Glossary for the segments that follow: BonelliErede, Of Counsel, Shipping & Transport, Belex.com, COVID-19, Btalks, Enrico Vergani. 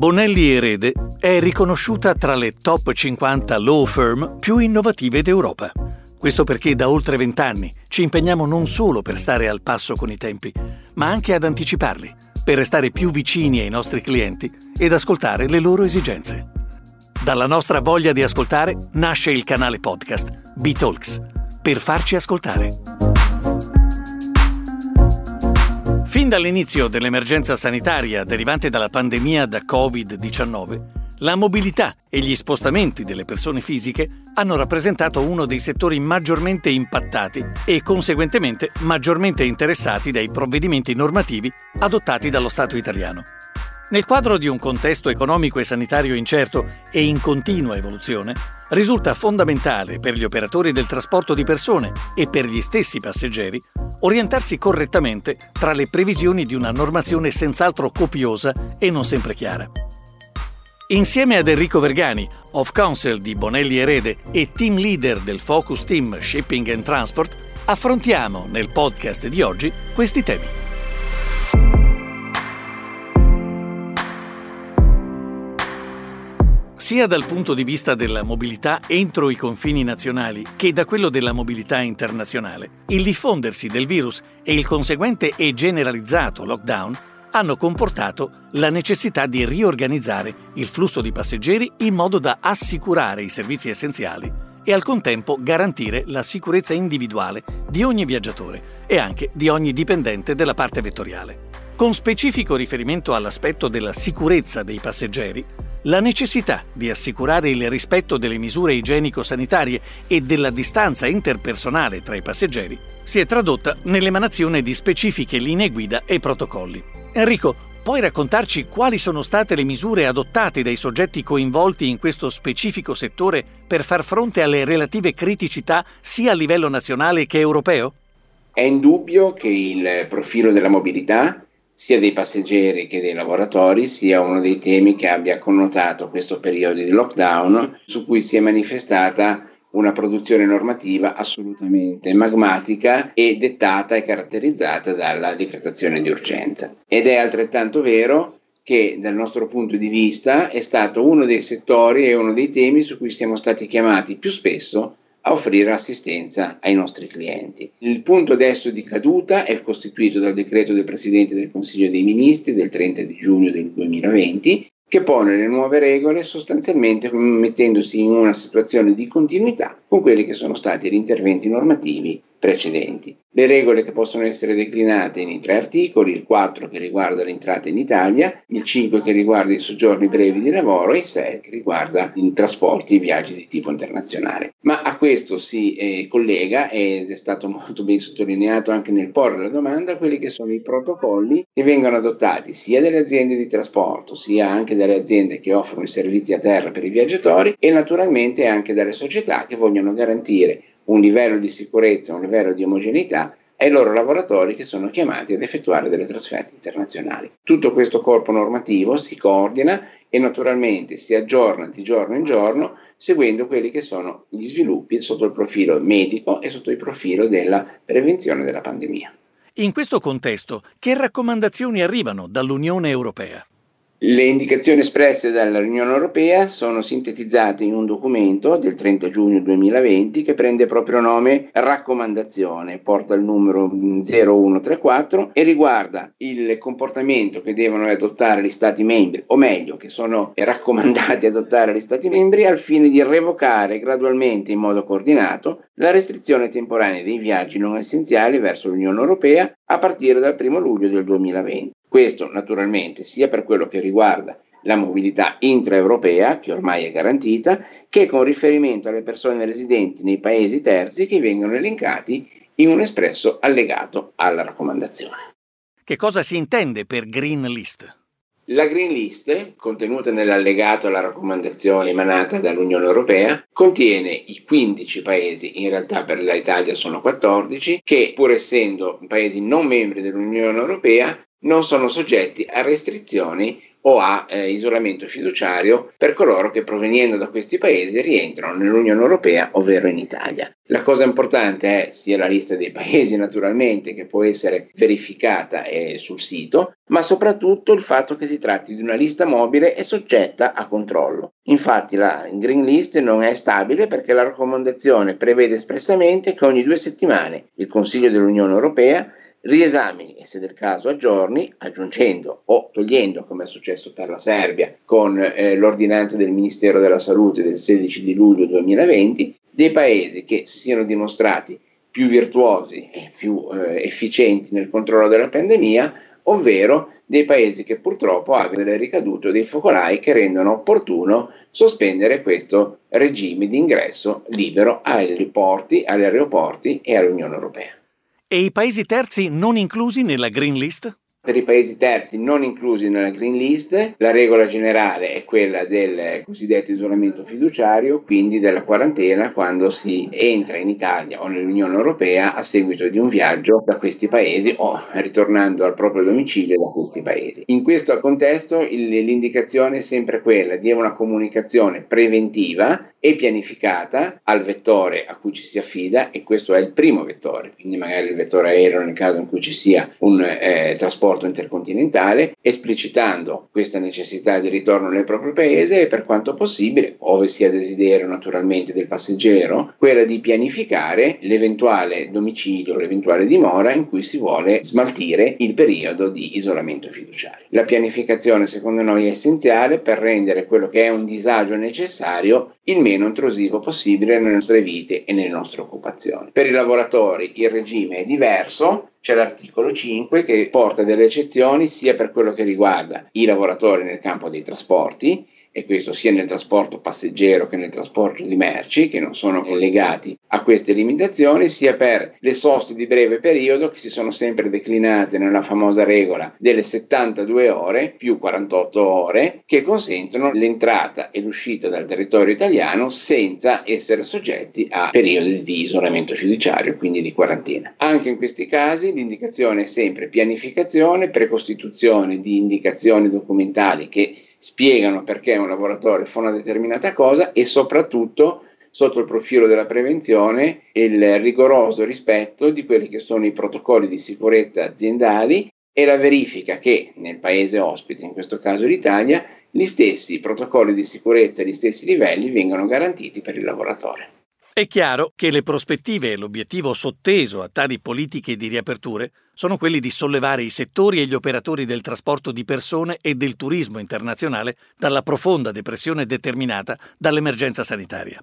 BonelliErede è riconosciuta tra le top 50 law firm più innovative d'Europa. Questo perché da oltre 20 anni ci impegniamo non solo per stare al passo con i tempi, ma anche ad anticiparli, per restare più vicini ai nostri clienti ed ascoltare le loro esigenze. Dalla nostra voglia di ascoltare nasce il canale podcast Btalks, per farci ascoltare. Fin dall'inizio dell'emergenza sanitaria derivante dalla pandemia da Covid-19, la mobilità e gli spostamenti delle persone fisiche hanno rappresentato uno dei settori maggiormente impattati e conseguentemente maggiormente interessati dai provvedimenti normativi adottati dallo Stato italiano. Nel quadro di un contesto economico e sanitario incerto e in continua evoluzione, risulta fondamentale per gli operatori del trasporto di persone e per gli stessi passeggeri orientarsi correttamente tra le previsioni di una normazione senz'altro copiosa e non sempre chiara. Insieme ad Enrico Vergani, Off Counsel di BonelliErede e team leader del Focus Team Shipping and Transport, affrontiamo nel podcast di oggi questi temi. Sia dal punto di vista della mobilità entro i confini nazionali che da quello della mobilità internazionale, il diffondersi del virus e il conseguente e generalizzato lockdown hanno comportato la necessità di riorganizzare il flusso di passeggeri in modo da assicurare i servizi essenziali e al contempo garantire la sicurezza individuale di ogni viaggiatore e anche di ogni dipendente della parte vettoriale. Con specifico riferimento all'aspetto della sicurezza dei passeggeri, la necessità di assicurare il rispetto delle misure igienico-sanitarie e della distanza interpersonale tra i passeggeri si è tradotta nell'emanazione di specifiche linee guida e protocolli. Enrico, puoi raccontarci quali sono state le misure adottate dai soggetti coinvolti in questo specifico settore per far fronte alle relative criticità sia a livello nazionale che europeo? È indubbio che il profilo della mobilità, sia dei passeggeri che dei lavoratori, sia uno dei temi che abbia connotato questo periodo di lockdown, su cui si è manifestata una produzione normativa assolutamente magmatica e dettata e caratterizzata dalla decretazione di urgenza. Ed è altrettanto vero che dal nostro punto di vista è stato uno dei settori e uno dei temi su cui siamo stati chiamati più spesso a offrire assistenza ai nostri clienti. Il punto adesso di caduta è costituito dal decreto del Presidente del Consiglio dei Ministri del 30 di giugno del 2020, che pone le nuove regole sostanzialmente mettendosi in una situazione di continuità con quelli che sono stati gli interventi normativi precedenti. Le regole che possono essere declinate in 3 articoli, il 4 che riguarda l'entrata in Italia, il 5 che riguarda i soggiorni brevi di lavoro e il 6 che riguarda i trasporti e i viaggi di tipo internazionale. Ma a questo si collega, ed è stato molto ben sottolineato anche nel porre la domanda, quelli che sono i protocolli che vengono adottati sia dalle aziende di trasporto, sia anche dalle aziende che offrono i servizi a terra per i viaggiatori e naturalmente anche dalle società che vogliono garantire un livello di sicurezza, un livello di omogeneità ai loro lavoratori che sono chiamati ad effettuare delle trasferte internazionali. Tutto questo corpo normativo si coordina e naturalmente si aggiorna di giorno in giorno seguendo quelli che sono gli sviluppi sotto il profilo medico e sotto il profilo della prevenzione della pandemia. In questo contesto, che raccomandazioni arrivano dall'Unione Europea? Le indicazioni espresse dall'Unione Europea sono sintetizzate in un documento del 30 giugno 2020 che prende proprio nome raccomandazione, porta il numero 0134 e riguarda il comportamento che devono adottare gli Stati membri, o meglio che sono raccomandati adottare gli Stati membri al fine di revocare gradualmente in modo coordinato la restrizione temporanea dei viaggi non essenziali verso l'Unione Europea a partire dal 1 luglio del 2020. Questo naturalmente sia per quello che riguarda la mobilità intraeuropea, che ormai è garantita, che con riferimento alle persone residenti nei paesi terzi che vengono elencati in un espresso allegato alla raccomandazione. Che cosa si intende per Green List? La Green List, contenuta nell'allegato alla raccomandazione emanata dall'Unione Europea, contiene i 15 paesi, in realtà per l'Italia sono 14, che pur essendo paesi non membri dell'Unione Europea non sono soggetti a restrizioni o a isolamento fiduciario per coloro che proveniendo da questi paesi rientrano nell'Unione Europea, ovvero in Italia. La cosa importante è sia la lista dei paesi naturalmente, che può essere verificata sul sito, ma soprattutto il fatto che si tratti di una lista mobile e soggetta a controllo. Infatti la Green List non è stabile perché la raccomandazione prevede espressamente che ogni 2 settimane il Consiglio dell'Unione Europea riesamini e se del caso aggiorni, aggiungendo o togliendo, come è successo per la Serbia con l'ordinanza del Ministero della Salute del 16 di luglio 2020, dei paesi che si siano dimostrati più virtuosi e più efficienti nel controllo della pandemia, ovvero dei paesi che purtroppo abbiano delle ricadute o dei focolai che rendono opportuno sospendere questo regime di ingresso libero ai porti, agli aeroporti e all'Unione Europea. E i paesi terzi non inclusi nella Green List? Per i paesi terzi non inclusi nella Green List, la regola generale è quella del cosiddetto isolamento fiduciario, quindi della quarantena quando si entra in Italia o nell'Unione Europea a seguito di un viaggio da questi paesi o ritornando al proprio domicilio da questi paesi. In questo contesto l'indicazione è sempre quella di una comunicazione preventiva e pianificata al vettore a cui ci si affida, e questo è il primo vettore, quindi magari il vettore aereo nel caso in cui ci sia un trasporto intercontinentale, esplicitando questa necessità di ritorno nel proprio paese e per quanto possibile, ove sia desiderio naturalmente del passeggero, quella di pianificare l'eventuale domicilio, l'eventuale dimora in cui si vuole smaltire il periodo di isolamento fiduciario. La pianificazione secondo noi è essenziale per rendere quello che è un disagio necessario il meno intrusivo possibile nelle nostre vite e nelle nostre occupazioni. Per i lavoratori il regime è diverso, c'è l'articolo 5 che porta delle eccezioni sia per quello che riguarda i lavoratori nel campo dei trasporti, e questo sia nel trasporto passeggero che nel trasporto di merci, che non sono legati a queste limitazioni, sia per le soste di breve periodo che si sono sempre declinate nella famosa regola delle 72 ore più 48 ore che consentono l'entrata e l'uscita dal territorio italiano senza essere soggetti a periodi di isolamento fiduciario, quindi di quarantena. Anche in questi casi l'indicazione è sempre pianificazione, precostituzione di indicazioni documentali che spiegano perché un lavoratore fa una determinata cosa e soprattutto sotto il profilo della prevenzione il rigoroso rispetto di quelli che sono i protocolli di sicurezza aziendali e la verifica che nel paese ospite, in questo caso l'Italia, gli stessi protocolli di sicurezza e gli stessi livelli vengano garantiti per il lavoratore. È chiaro che le prospettive e l'obiettivo sotteso a tali politiche di riaperture sono quelli di sollevare i settori e gli operatori del trasporto di persone e del turismo internazionale dalla profonda depressione determinata dall'emergenza sanitaria.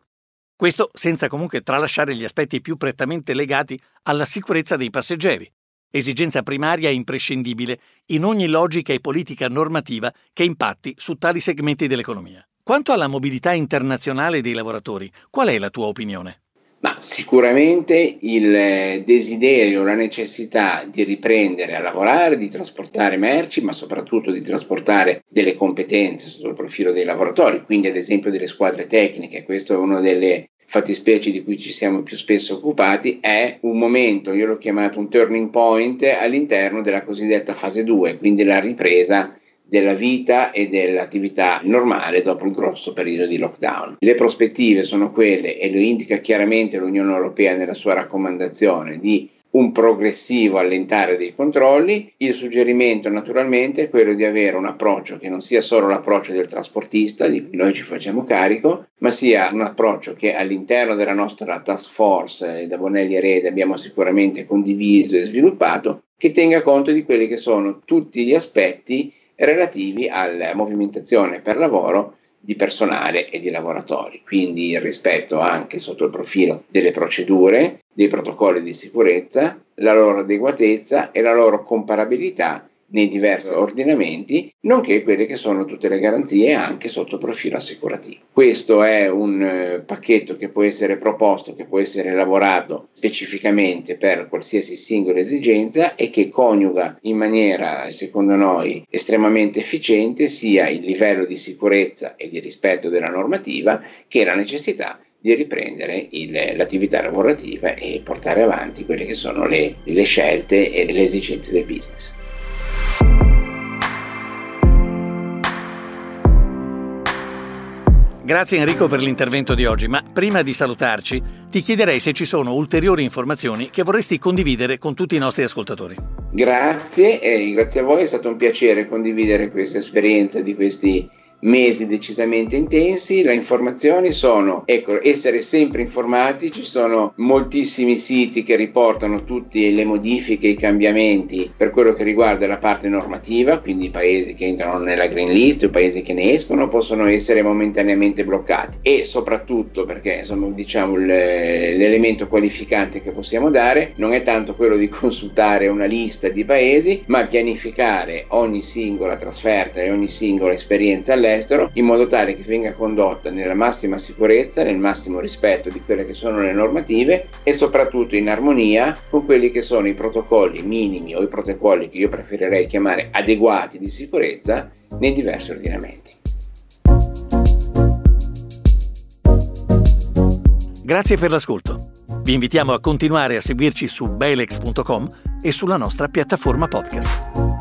Questo senza comunque tralasciare gli aspetti più prettamente legati alla sicurezza dei passeggeri, esigenza primaria e imprescindibile in ogni logica e politica normativa che impatti su tali segmenti dell'economia. Quanto alla mobilità internazionale dei lavoratori, qual è la tua opinione? Ma sicuramente il desiderio, la necessità di riprendere a lavorare, di trasportare merci, ma soprattutto di trasportare delle competenze sotto il profilo dei lavoratori, quindi ad esempio delle squadre tecniche, questo è uno delle fattispecie di cui ci siamo più spesso occupati, è un momento, io l'ho chiamato un turning point all'interno della cosiddetta fase 2, quindi la ripresa della vita e dell'attività normale dopo il grosso periodo di lockdown. Le prospettive sono quelle, e lo indica chiaramente l'Unione Europea nella sua raccomandazione, di un progressivo allentare dei controlli. Il suggerimento naturalmente è quello di avere un approccio che non sia solo l'approccio del trasportista, di cui noi ci facciamo carico, ma sia un approccio che all'interno della nostra task force da BonelliErede abbiamo sicuramente condiviso e sviluppato, che tenga conto di quelli che sono tutti gli aspetti relativi alla movimentazione per lavoro di personale e di lavoratori, quindi il rispetto anche sotto il profilo delle procedure, dei protocolli di sicurezza, la loro adeguatezza e la loro comparabilità nei diversi ordinamenti, nonché quelle che sono tutte le garanzie anche sotto il profilo assicurativo. Questo è un pacchetto che può essere proposto, che può essere elaborato specificamente per qualsiasi singola esigenza e che coniuga in maniera, secondo noi, estremamente efficiente sia il livello di sicurezza e di rispetto della normativa che la necessità di riprendere l'attività lavorativa e portare avanti quelle che sono le scelte e le esigenze del business. Grazie Enrico per l'intervento di oggi, ma prima di salutarci ti chiederei se ci sono ulteriori informazioni che vorresti condividere con tutti i nostri ascoltatori. Grazie, grazie a voi, è stato un piacere condividere questa esperienza di questi mesi decisamente intensi. Le informazioni sono, essere sempre informati, ci sono moltissimi siti che riportano tutte le modifiche e i cambiamenti per quello che riguarda la parte normativa, quindi i paesi che entrano nella green list, i paesi che ne escono possono essere momentaneamente bloccati, e soprattutto perché sono, diciamo, l'elemento qualificante che possiamo dare non è tanto quello di consultare una lista di paesi, ma pianificare ogni singola trasferta e ogni singola esperienza all'estero in modo tale che venga condotta nella massima sicurezza, nel massimo rispetto di quelle che sono le normative e soprattutto in armonia con quelli che sono i protocolli minimi o i protocolli che io preferirei chiamare adeguati di sicurezza nei diversi ordinamenti. Grazie per l'ascolto. Vi invitiamo a continuare a seguirci su Belex.com e sulla nostra piattaforma podcast.